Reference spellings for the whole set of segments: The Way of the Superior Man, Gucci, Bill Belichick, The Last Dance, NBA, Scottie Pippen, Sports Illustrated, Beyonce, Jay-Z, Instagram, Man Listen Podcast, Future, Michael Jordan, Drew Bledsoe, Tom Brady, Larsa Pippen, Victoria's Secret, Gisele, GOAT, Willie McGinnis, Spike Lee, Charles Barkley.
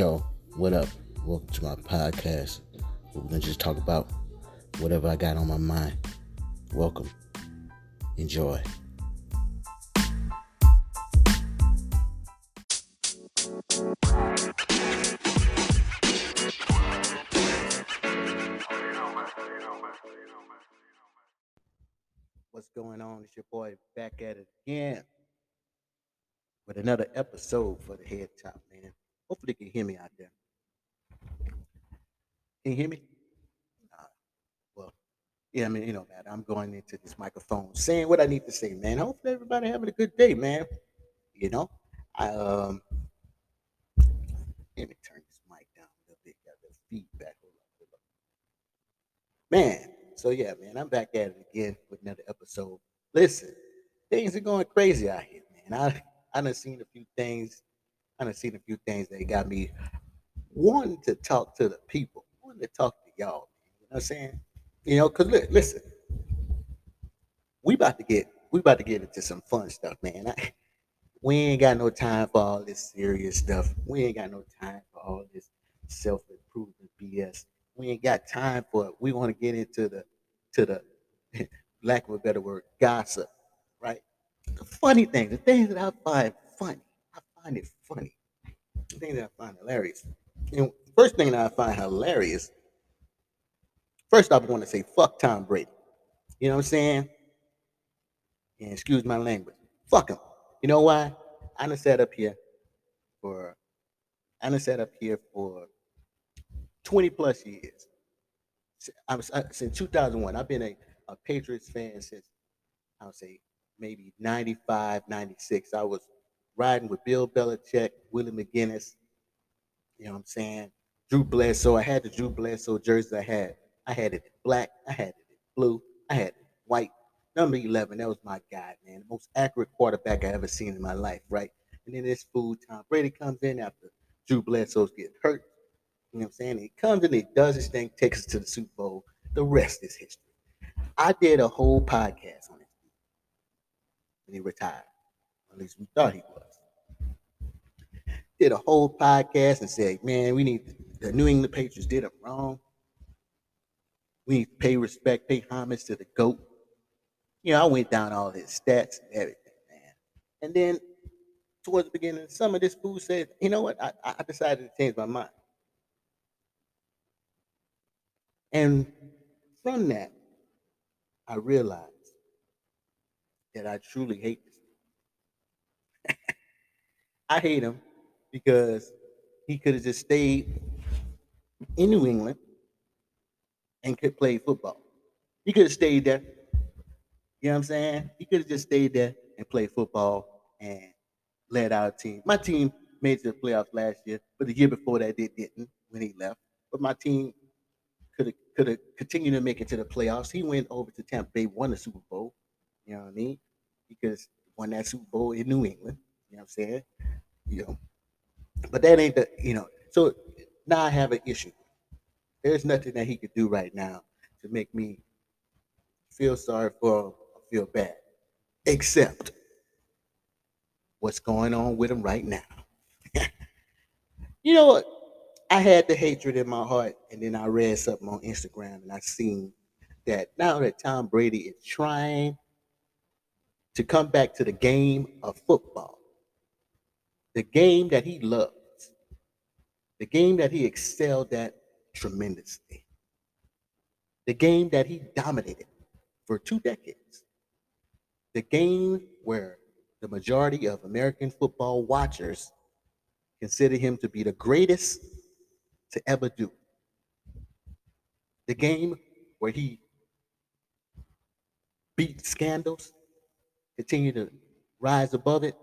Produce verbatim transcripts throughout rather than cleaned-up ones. Yo, what up? Welcome to my podcast. We're going to just talk about whatever I got on my mind. Welcome. Enjoy. What's going on? It's your boy back at it again with another episode for the Head Top, man. Hopefully you can hear me out there. Can you hear me? Nah. Well, yeah, I mean, you know, man, I'm going into this microphone saying what I need to say, man. Hopefully everybody having a good day, man. You know, I, um, let me turn this mic down a little bit. Got the feedback. Man, so yeah, man, I'm back at it again with another episode. Listen, things are going crazy out here, man. I, I done seen a few things. I done seen a few things that got me wanting to talk to the people, wanting to talk to y'all. You know what I'm saying? You know, because look, listen, we about to get we about to get into some fun stuff, man. I, we ain't got no time for all this serious stuff. We ain't got no time for all this self-improvement B S. We ain't got time for it. We want to get into the to the lack of a better word, gossip, right? The funny things, the things that I find funny. Find it funny. The thing that I find hilarious. And first thing that I find hilarious, first off, I want to say fuck Tom Brady. You know what I'm saying? And excuse my language. Fuck him. You know why? I done sat up here for I done sat up here for twenty plus years. I was I, since two thousand one. I've been a, a Patriots fan since I would say maybe ninety-five, ninety-six. I was riding with Bill Belichick, Willie McGinnis, you know what I'm saying? Drew Bledsoe. I had the Drew Bledsoe jersey I had. I had it in black. I had it in blue. I had it in white. Number eleven, that was my guy, man. The most accurate quarterback I ever seen in my life, right? And then this fool, Tom Brady, comes in after Drew Bledsoe's getting hurt. You know what I'm saying? He comes in, he does his thing, takes us to the Super Bowl. The rest is history. I did a whole podcast on this dude. And he retired. At least we thought he was. Did a whole podcast and said, man, we need, the New England Patriots did it wrong. We need to pay respect, pay homage to the GOAT. You know, I went down all his stats and everything, man. And then towards the beginning of the summer, this fool said, you know what? I, I decided to change my mind. And from that, I realized that I truly hate this. I hate him because he could have just stayed in New England and could play football. He could have stayed there. You know what I'm saying? He could have just stayed there and played football and led our team. My team made it to the playoffs last year, but the year before that they didn't when he left. But my team could have could have continued to make it to the playoffs. He went over to Tampa Bay, won the Super Bowl. You know what I mean? Because won that Super Bowl in New England. You know what I'm saying? You know, but that ain't the, you know, so now I have an issue. There's nothing that he could do right now to make me feel sorry for him or feel bad, except what's going on with him right now. You know what? I had the hatred in my heart, and then I read something on Instagram, and I seen that now that Tom Brady is trying to come back to the game of football, the game that he loved, the game that he excelled at tremendously, the game that he dominated for two decades, the game where the majority of American football watchers consider him to be the greatest to ever do, the game where he beat scandals, continued to rise above it,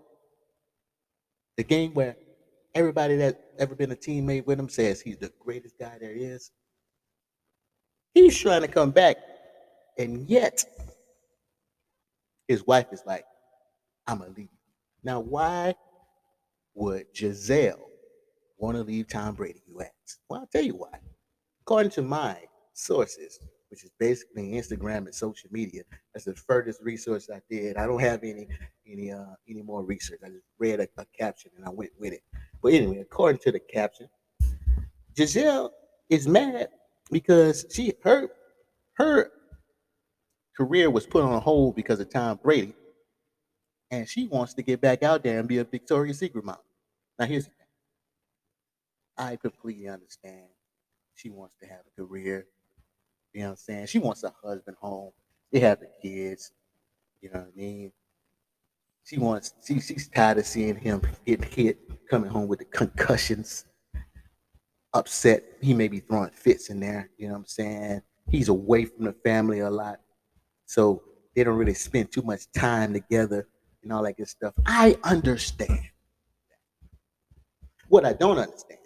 the game where everybody that's ever been a teammate with him says he's the greatest guy there is. He's trying to come back, and yet his wife is like, I'm going to leave. Now, why would Gisele want to leave Tom Brady, you ask? Well, I'll tell you why. According to my sources, which is basically Instagram and social media, that's the furthest resource I did. I don't have any any uh, any more research. I just read a, a caption and I went with it. But anyway, according to the caption, Gisele is mad because she her her career was put on hold because of Tom Brady, and she wants to get back out there and be a Victoria's Secret model. Now here's the thing. I completely understand she wants to have a career. You know what I'm saying? She wants a husband home. They have the kids. You know what I mean? She wants. She, she's tired of seeing him get hit, coming home with the concussions, upset. He may be throwing fits in there. You know what I'm saying? He's away from the family a lot, so they don't really spend too much time together and all that good stuff. I understand. What I don't understand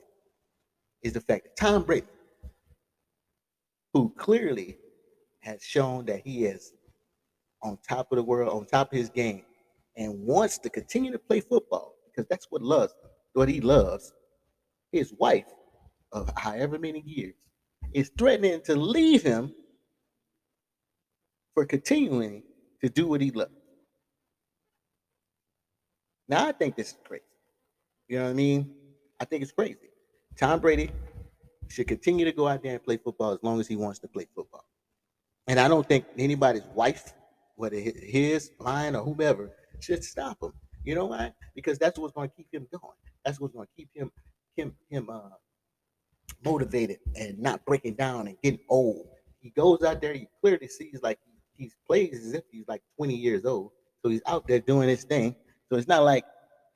is the fact that Tom Brady, who clearly has shown that he is on top of the world, on top of his game, and wants to continue to play football because that's what loves, what he loves, his wife of however many years is threatening to leave him for continuing to do what he loves. Now, I think this is crazy. You know what I mean? I think it's crazy. Tom Brady should continue to go out there and play football as long as he wants to play football. And I don't think anybody's wife, whether his, mine, or whomever, should stop him. You know why? Because that's what's going to keep him going. That's what's going to keep him him, him uh, motivated and not breaking down and getting old. He goes out there, he clearly sees like he plays as if he's like twenty years old. So he's out there doing his thing. So it's not like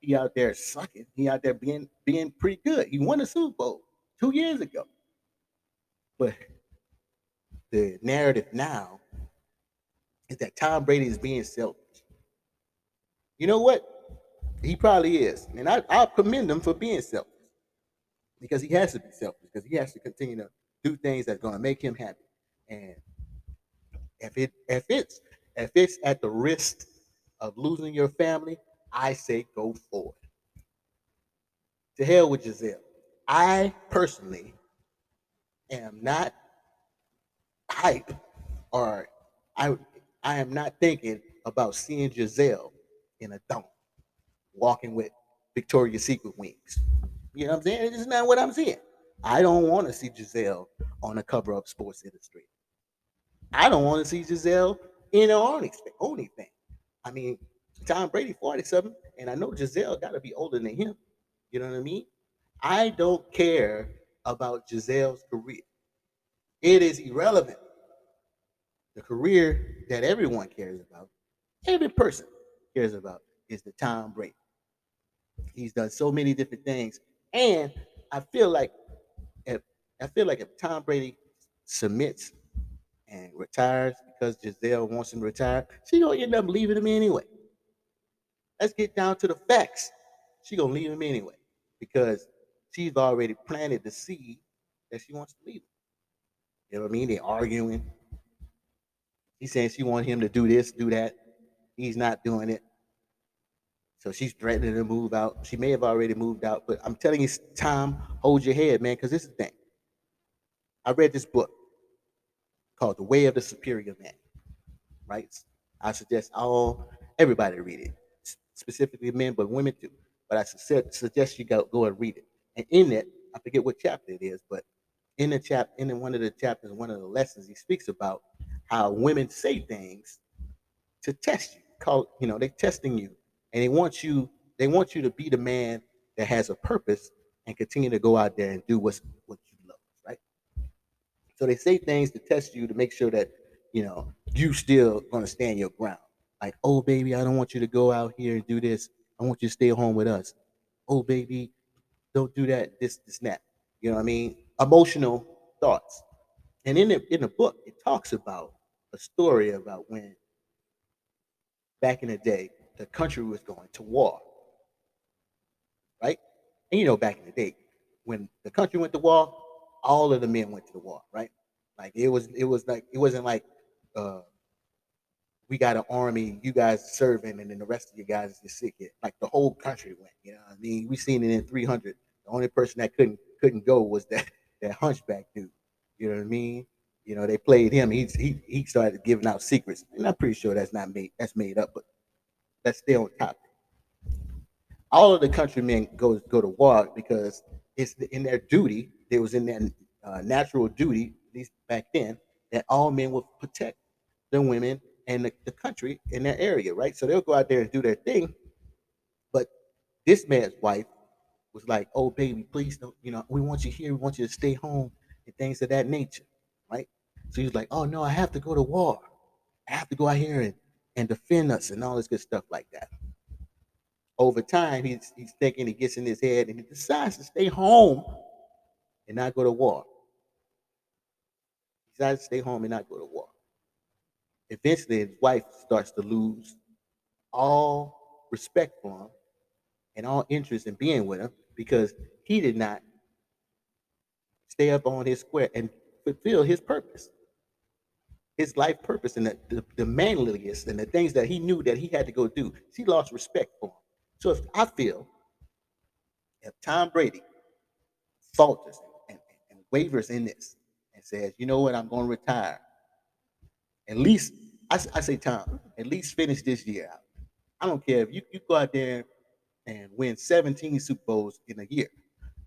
he out there sucking. He out there being being pretty good. He won the Super Bowl two years ago. But the narrative now is that Tom Brady is being selfish. You know what? He probably is. And I, I'll commend him for being selfish because he has to be selfish, because he has to continue to do things that's going to make him happy. And if it if it's if it's at the risk of losing your family, I say go for it. To hell with Gisele. I personally am not hype, or I I am not thinking about seeing Gisele in a thong, walking with Victoria's Secret wings. You know what I'm saying? It's not what I'm seeing. I don't want to see Gisele on a cover of Sports Illustrated. I don't want to see Gisele in her only, only thing. I mean, Tom Brady, forty-seven, and I know Gisele got to be older than him. You know what I mean? I don't care about Gisele's career. It is irrelevant. The career that everyone cares about, every person cares about, is the Tom Brady. He's done so many different things, and I feel like if I feel like if Tom Brady submits and retires because Gisele wants him to retire, she gonna end up leaving him anyway. Let's get down to the facts. She gonna leave him anyway because she's already planted the seed that she wants to leave him. You know what I mean? They're arguing. He's saying she wants him to do this, do that. He's not doing it. So she's threatening to move out. She may have already moved out, but I'm telling you, Tom, hold your head, man, because this is the thing. I read this book called The Way of the Superior Man, right? I suggest all everybody read it, specifically men, but women too. But I suggest you go, go and read it. And in it, I forget what chapter it is, but in the chap, in one of the chapters, one of the lessons, he speaks about how women say things to test you. Call, you know, they're testing you, and they want you, they want you to be the man that has a purpose and continue to go out there and do what's what you love, right? So they say things to test you to make sure that, you know, you still gonna stand your ground. Like, oh baby, I don't want you to go out here and do this. I want you to stay home with us. Oh baby, don't do that. This, this, that. You know what I mean? Emotional thoughts. And in the in the book, it talks about a story about when back in the day the country was going to war, right? And you know, back in the day when the country went to war, all of the men went to the war, right? Like it was it was like it wasn't like uh, we got an army, you guys serving, and then the rest of you guys just sit here. Like the whole country went. You know what I mean? We seen it in three hundred. The only person that couldn't couldn't go was that that hunchback dude. You know what I mean? You know, they played him. He he he started giving out secrets, and I'm pretty sure that's not made that's made up, but that's still on top. All of the countrymen go go to war because it's in their duty there was in that uh, natural duty, at least back then, that all men would protect the women and the, the country in that area, right? So they'll go out there and do their thing. But this man's wife was like, oh, baby, please don't, you know, we want you here. We want you to stay home and things of that nature, right? So he was like, oh, no, I have to go to war. I have to go out here and, and defend us and all this good stuff like that. Over time, he's, he's thinking, he gets in his head, and he decides to stay home and not go to war. He decides to stay home and not go to war. Eventually, his wife starts to lose all respect for him and all interest in being with him because he did not stay up on his square and fulfill his purpose, his life purpose, and the, the, the manliness and the things that he knew that he had to go do. She lost respect for him. So if I feel if Tom Brady falters and, and, and wavers in this and says, you know what, I'm going to retire. At least, I, I say, Tom, at least finish this year out. I don't care if you, you go out there and win seventeen Super Bowls in a year.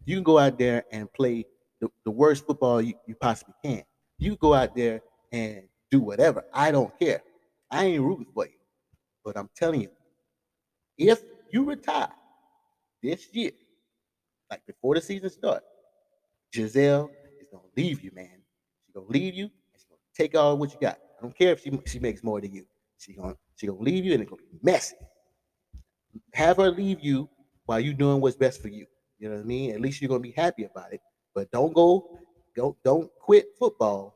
You can go out there and play the, the worst football you, you possibly can. You go out there and do whatever. I don't care. I ain't rooting for you. But I'm telling you, if you retire this year, like before the season starts, Gisele is going to leave you, man. She's going to leave you, and she's going to take all what you got. I don't care if she she makes more than you. She's going she gonna leave you, and it's going to be messy. Have her leave you while you're doing what's best for you. You know what I mean? At least you're going to be happy about it. But don't go, don't, don't quit football.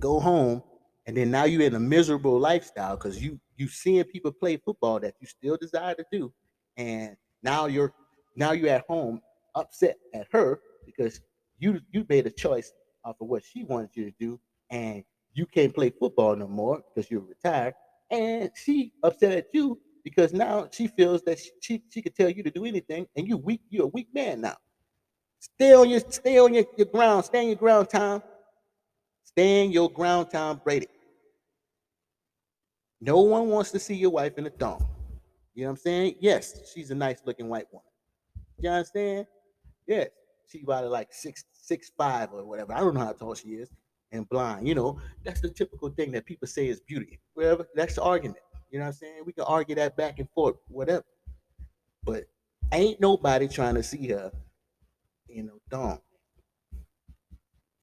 Go home, and then now you're in a miserable lifestyle because you you seeing people play football that you still desire to do, and now you're now you're at home upset at her because you you made a choice off of what she wanted you to do, and you can't play football no more because you're retired, and she upset at you because now she feels that she she, she could tell you to do anything, and you weak you're a weak man now. Stay on your stay on your, your ground, stay on your ground, Tom. Stand your ground, Tom Brady. No one wants to see your wife in a thong. You know what I'm saying? Yes, she's a nice-looking white woman. You understand? Yes, she's about like six, six, five or whatever. I don't know how tall she is, and blind. You know, that's the typical thing that people say is beauty. Whatever, that's the argument. You know what I'm saying? We can argue that back and forth, whatever. But ain't nobody trying to see her in no thong.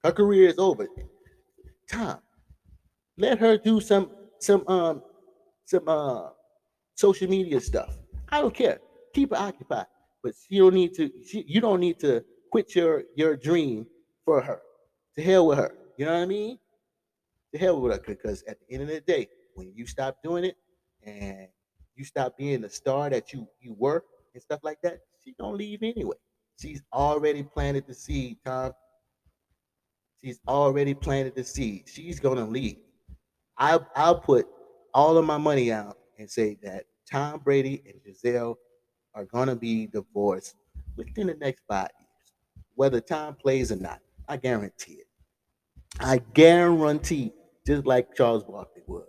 Her career is over. Tom, let her do some some um some uh social media stuff. I don't care. Keep her occupied, but you don't need to. She, you don't need to quit your your dream for her. To hell with her. You know what I mean? To hell with her, because at the end of the day, when you stop doing it and you stop being the star that you you were and stuff like that, she gonna leave anyway. She's already planted the seed, Tom. She's already planted the seed. She's gonna leave. I'll, I'll put all of my money out and say that Tom Brady and Gisele are gonna be divorced within the next five years, whether Tom plays or not. I guarantee it. I guarantee, just like Charles Barkley would.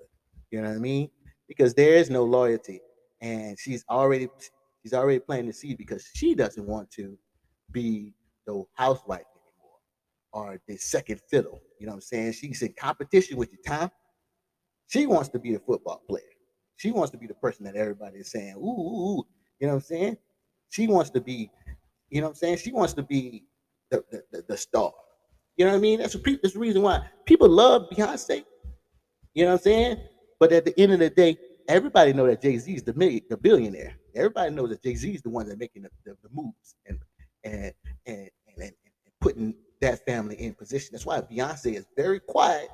You know what I mean? Because there is no loyalty, and she's already she's already planting the seed because she doesn't want to be the housewife or the second fiddle. You know what I'm saying? She's in competition with you, Tom. She wants to be a football player. She wants to be the person that everybody is saying, ooh, ooh, ooh. You know what I'm saying? She wants to be, you know what I'm saying? She wants to be the, the, the, the star. You know what I mean? That's, a, that's the reason why people love Beyonce. You know what I'm saying? But at the end of the day, everybody knows that Jay-Z is the, million, the billionaire. Everybody knows that Jay-Z is the one that's making the, the, the moves and and and and, and, and putting that family in position. That's why Beyonce is very quiet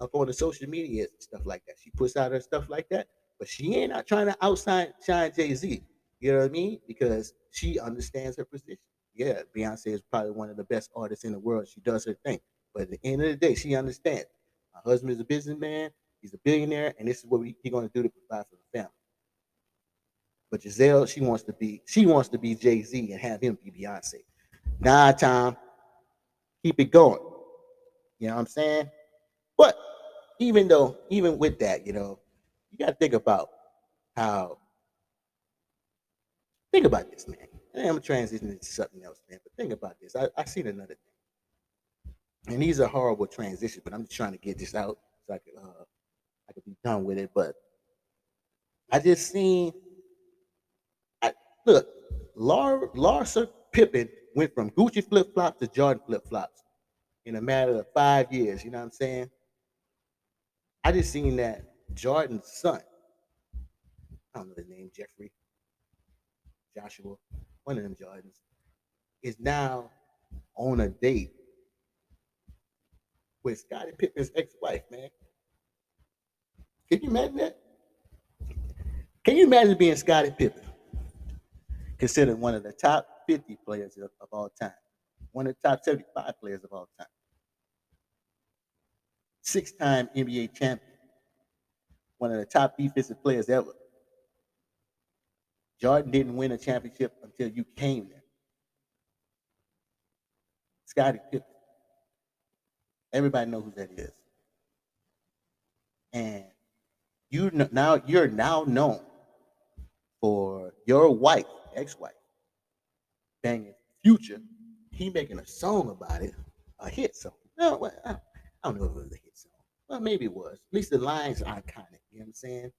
up on the social media and stuff like that. She puts out her stuff like that, but she ain't not trying to outside shine Jay-Z. You know what I mean? Because she understands her position. Yeah, Beyonce is probably one of the best artists in the world. She does her thing, but at the end of the day, she understands. My husband is a businessman. He's a billionaire, and this is what he's going to do to provide for the family. But Gisele, she wants to be, she wants to be Jay-Z and have him be Beyonce. Nah, Tom. Keep it going. You know what I'm saying? But even though, even with that, you know, you got to think about how, think about this, man. And I'm transitioning into something else, man. But think about this. I, I seen another thing. And these are horrible transitions, but I'm just trying to get this out so I could uh, I could be done with it. But I just seen I look, Lar, Larsa Pippen went from Gucci flip-flops to Jordan flip-flops in a matter of five years. You know what I'm saying? I just seen that Jordan's son, I don't know his name, Jeffrey, Joshua, one of them Jordans, is now on a date with Scottie Pippen's ex-wife, man. Can you imagine that? Can you imagine being Scottie Pippen? Considered one of the top fifty players of, of all time. One of the top seventy-five players of all time. Six-time N B A champion. One of the top defensive players ever. Jordan didn't win a championship until you came there. Scottie Pippen. Everybody knows who that is. And you know, now you're now known for your wife, ex-wife, banging Future. He making a song about it, a hit song. No, well, I don't know if it was a hit song. Well, maybe it was. At least the line's iconic. You know what I'm saying?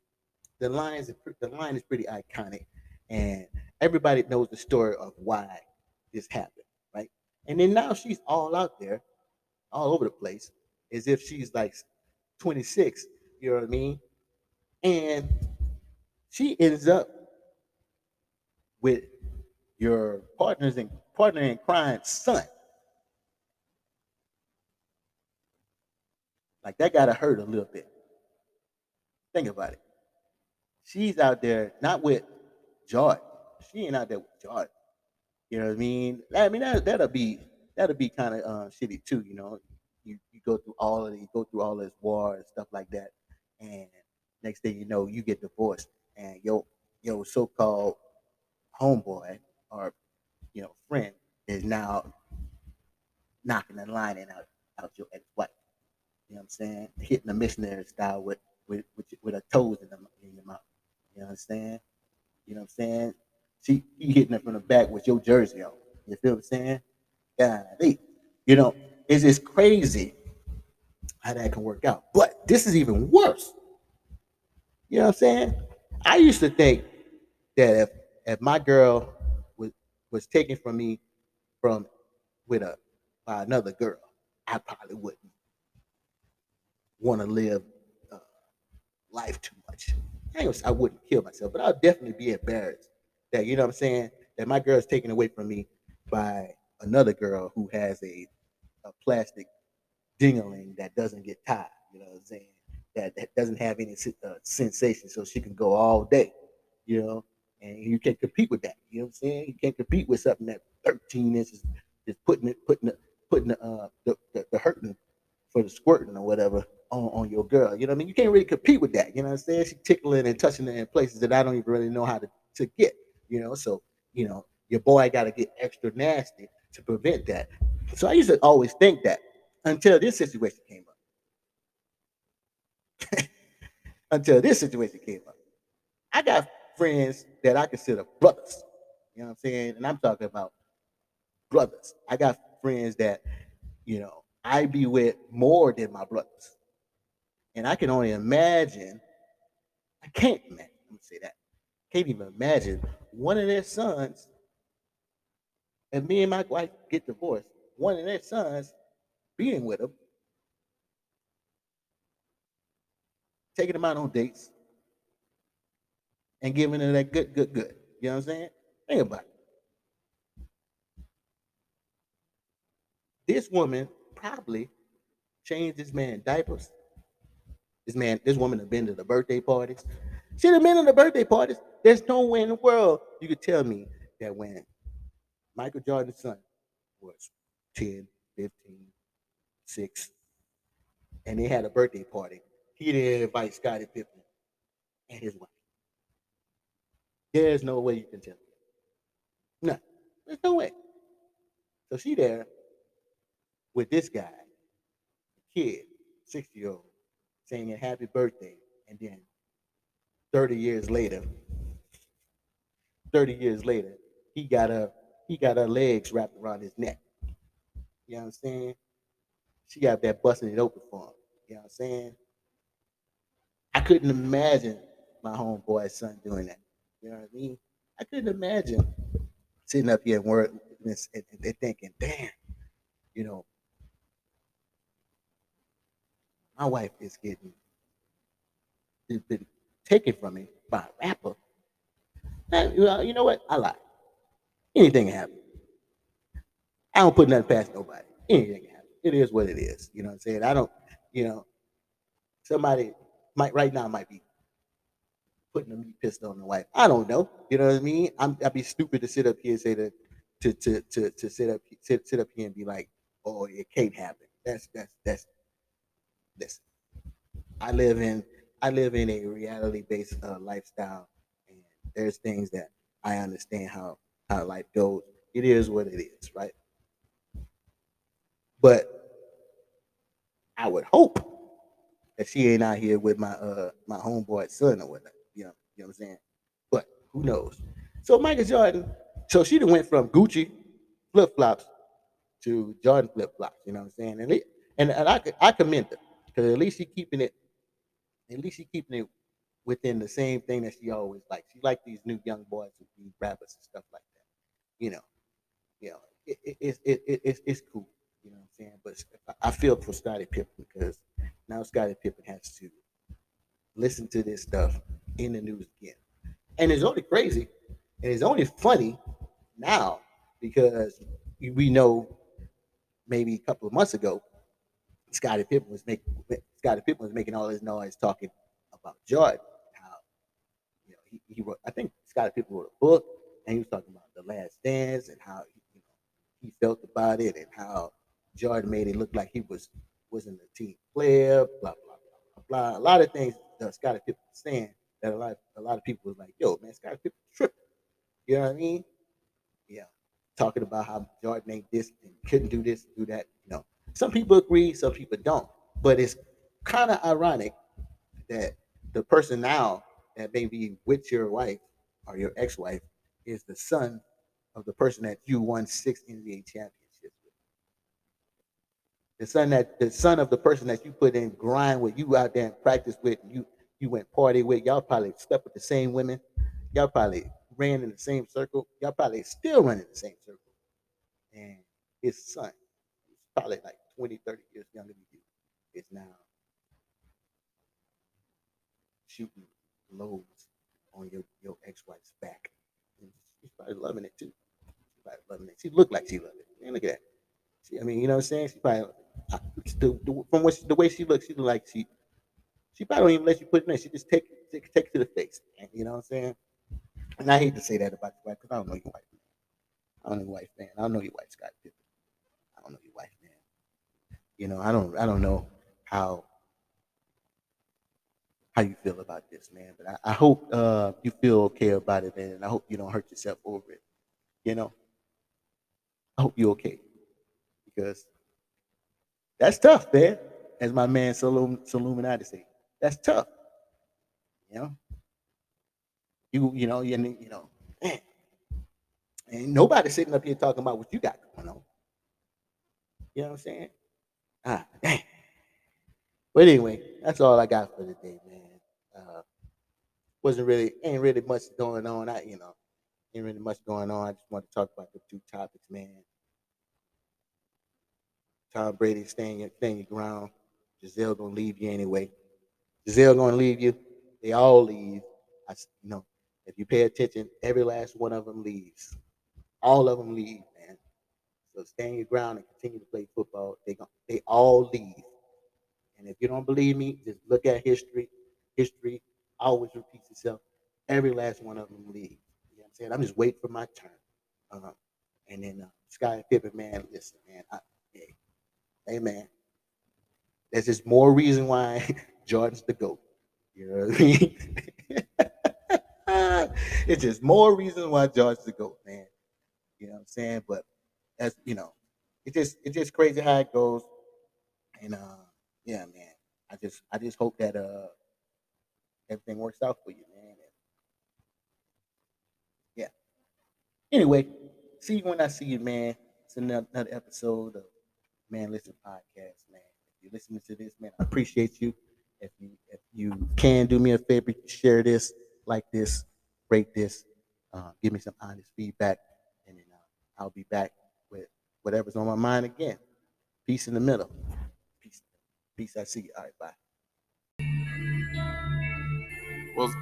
The line's the line is pretty iconic. And everybody knows the story of why this happened, right? And then now she's all out there, all over the place, as if she's like twenty-six, you know what I mean? And she ends up with your partners and partner in crime's son. Like, that gotta hurt a little bit. Think about it. She's out there not with Jordan. She ain't out there with Jordan. You know what I mean? I mean that that'll be that'll be kind of uh, shitty too. You know, you, you go through all of it, you go through all this war and stuff like that, and next thing you know, you get divorced, and your your so-called homeboy or you know friend is now knocking the line and out, out your ex-wife. You know what I'm saying? Hitting the missionary style with with with, with her toes in, the, in your mouth. You know what I'm saying? You know what I'm saying? She you hitting her from the back with your jersey on. You feel what I'm saying? Golly. You know, it's just crazy how that can work out. But this is even worse. You know what I'm saying? I used to think that if if my girl was was taken from me from with a by another girl, I probably wouldn't want to live uh, life too much. I wouldn't kill myself, but I'll definitely be embarrassed that, you know what I'm saying, that my girl is taken away from me by another girl who has a, a plastic ding-a-ling that doesn't get tied, you know what I'm saying, that, that doesn't have any uh, sensation, so she can go all day, you know, and you can't compete with that, you know what I'm saying? You can't compete with something that thirteen inches is putting it, putting the, putting the, uh, the, the, the hurting for the squirting or whatever on, on your girl, you know what I mean? You can't really compete with that, you know what I'm saying? She's tickling and touching it in places that I don't even really know how to, to get, you know? So, you know, your boy got to get extra nasty to prevent that. So I used to always think that until this situation came up. Until this situation came up. I got friends that I consider brothers, you know what I'm saying? And I'm talking about brothers. I got friends that, you know, I be with more than my brothers. And I can only imagine, I can't imagine, let me say that. Can't even imagine one of their sons, and me and my wife get divorced, one of their sons being with them, taking them out on dates, and giving them that good, good, good. You know what I'm saying? Think about it. This woman probably changed this man diapers. This man, this woman have been to the birthday parties. She done been to the birthday parties. There's no way in the world you could tell me that when Michael Jordan's son was ten, fifteen, six, and they had a birthday party, he didn't invite Scottie Pippen and his wife. There's no way you can tell me. No, there's no way. So she there with this guy, kid, six-year-old, singing happy birthday, and then thirty years later, thirty years later, he got up He got her legs wrapped around his neck. You know what I'm saying? She got that busting it open for him. You know what I'm saying? I couldn't imagine my homeboy's son doing that. You know what I mean? I couldn't imagine sitting up here and, word, and, and thinking, damn, you know, my wife is getting is taken from me by a rapper. And, you know what? I lied. Anything can happen. I don't put nothing past nobody. Anything can happen. It is what it is. You know what I'm saying? I don't, you know, somebody might right now might be putting a meat pistol on the wife. I don't know. You know what I mean? I'm, I'd be stupid to sit up here and say that, to to to to sit up sit, sit up here and be like, oh, it can't happen. That's that's that's listen. I live in I live in a reality-based uh, lifestyle, and there's things that I understand how how life goes. It is what it is, right? But I would hope that she ain't out here with my uh my homeboy's son or whatnot. You know, you know what I'm saying? But who knows? So Michael Jordan, so she done went from Gucci flip-flops to Jordan flip-flops. You know what I'm saying? And it, and, and I I commend her, because at least she keeping it. At least she's keeping it within the same thing that she always likes. She likes these new young boys with these rappers and stuff like that. You know, you know, it, it, it, it, it, it's it's cool. You know what I'm saying? But I feel for Scottie Pippen, because now Scottie Pippen has to listen to this stuff in the news again. And it's only crazy, and it's only funny now, because we know maybe a couple of months ago, Scottie Pippen was making Scottie Pippen was making all his noise talking about Jordan. How, you know, he, he wrote, I think Scottie Pippen wrote a book, and he was talking about The Last Dance and how he, you know, he felt about it, and how Jordan made it look like he was wasn't a team player. Blah blah blah blah. A lot of things that Scottie Pippen was saying that a lot of, a lot of people was like, "Yo, man, Scottie Pippen tripping." You know what I mean? Yeah, talking about how Jordan ain't this and couldn't do this, do that. You know, some people agree, some people don't. But it's kind of ironic that the person now that may be with your wife or your ex-wife is the son of the person that you won six N B A championships with. The son that the son of the person that you put in grind with, you out there and practice with, and you you went party with, y'all probably slept with the same women, y'all probably ran in the same circle, y'all probably still running in the same circle. And his son, who's probably like twenty, thirty years younger than you, is now shooting loads on your, your ex-wife's back. And she's probably loving it too. She's probably loving it. She looked like she loved it. Man, look at that. She, I mean, you know what I'm saying? She probably, I, the, the, from what she, the way she looks, she look like she, she probably don't even let you put it in. She just take, take, take it to the face. Man, you know what I'm saying? And I hate to say that about your wife, because I don't know your wife. I don't know your wife, man. I don't know your wife's got it. I don't know your wife, man. You know, I don't, I don't know how. How you feel about this, man, but I, I hope uh, you feel okay about it, man, and I hope you don't hurt yourself over it, you know? I hope you're okay, because that's tough, man, as my man Salum, Saluminati say, that's tough, you know? You you know, you, you know, man, ain't nobody sitting up here talking about what you got going on, you know what I'm saying? Ah, dang. But anyway, that's all I got for today, man. Uh, wasn't really, ain't really much going on. I, you know, ain't really much going on. I just wanted to talk about the two topics, man. Tom Brady staying your, staying your ground. Gisele gonna leave you anyway. Gisele gonna leave you. They all leave. I, you know, if you pay attention, every last one of them leaves. All of them leave, man. So stay on your ground and continue to play football. They gonna, they all leave. And if you don't believe me, just look at history. History always repeats itself. Every last one of them leaves. You know what I'm saying? I'm just waiting for my turn. Um, and then uh, Scottie Pippen, man, listen, man. I, hey, hey, man. There's just more reason why Jordan's the GOAT. You know what I mean? It's just more reason why Jordan's the GOAT, man. You know what I'm saying? But, that's, you know, it's just, it's just crazy how it goes. And, uh, yeah, man. I just, I just hope that uh everything works out for you, man. And yeah. Anyway, See you when I see you, man. It's another, another episode of Man Listen Podcast, man. If you're listening to this, man, I appreciate you. If you if you can do me a favor, share this, like this, rate this, uh, give me some honest feedback, and then uh, I'll be back with whatever's on my mind again. Peace in the middle. Peace. Peace. I see you. All right, bye. What's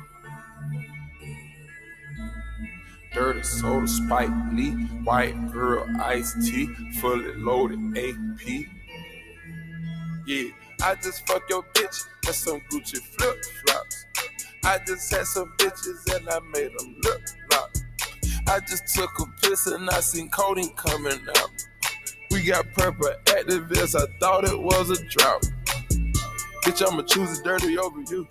dirty soda, Spike Lee, white girl, iced tea, fully loaded A P. Yeah, I just fuck your bitch, that's some Gucci flip flops. I just had some bitches and I made them lip lock. I just took a piss and I seen coding coming out. We got purple activists, I thought it was a drought. Bitch, I'ma choose a dirty over you.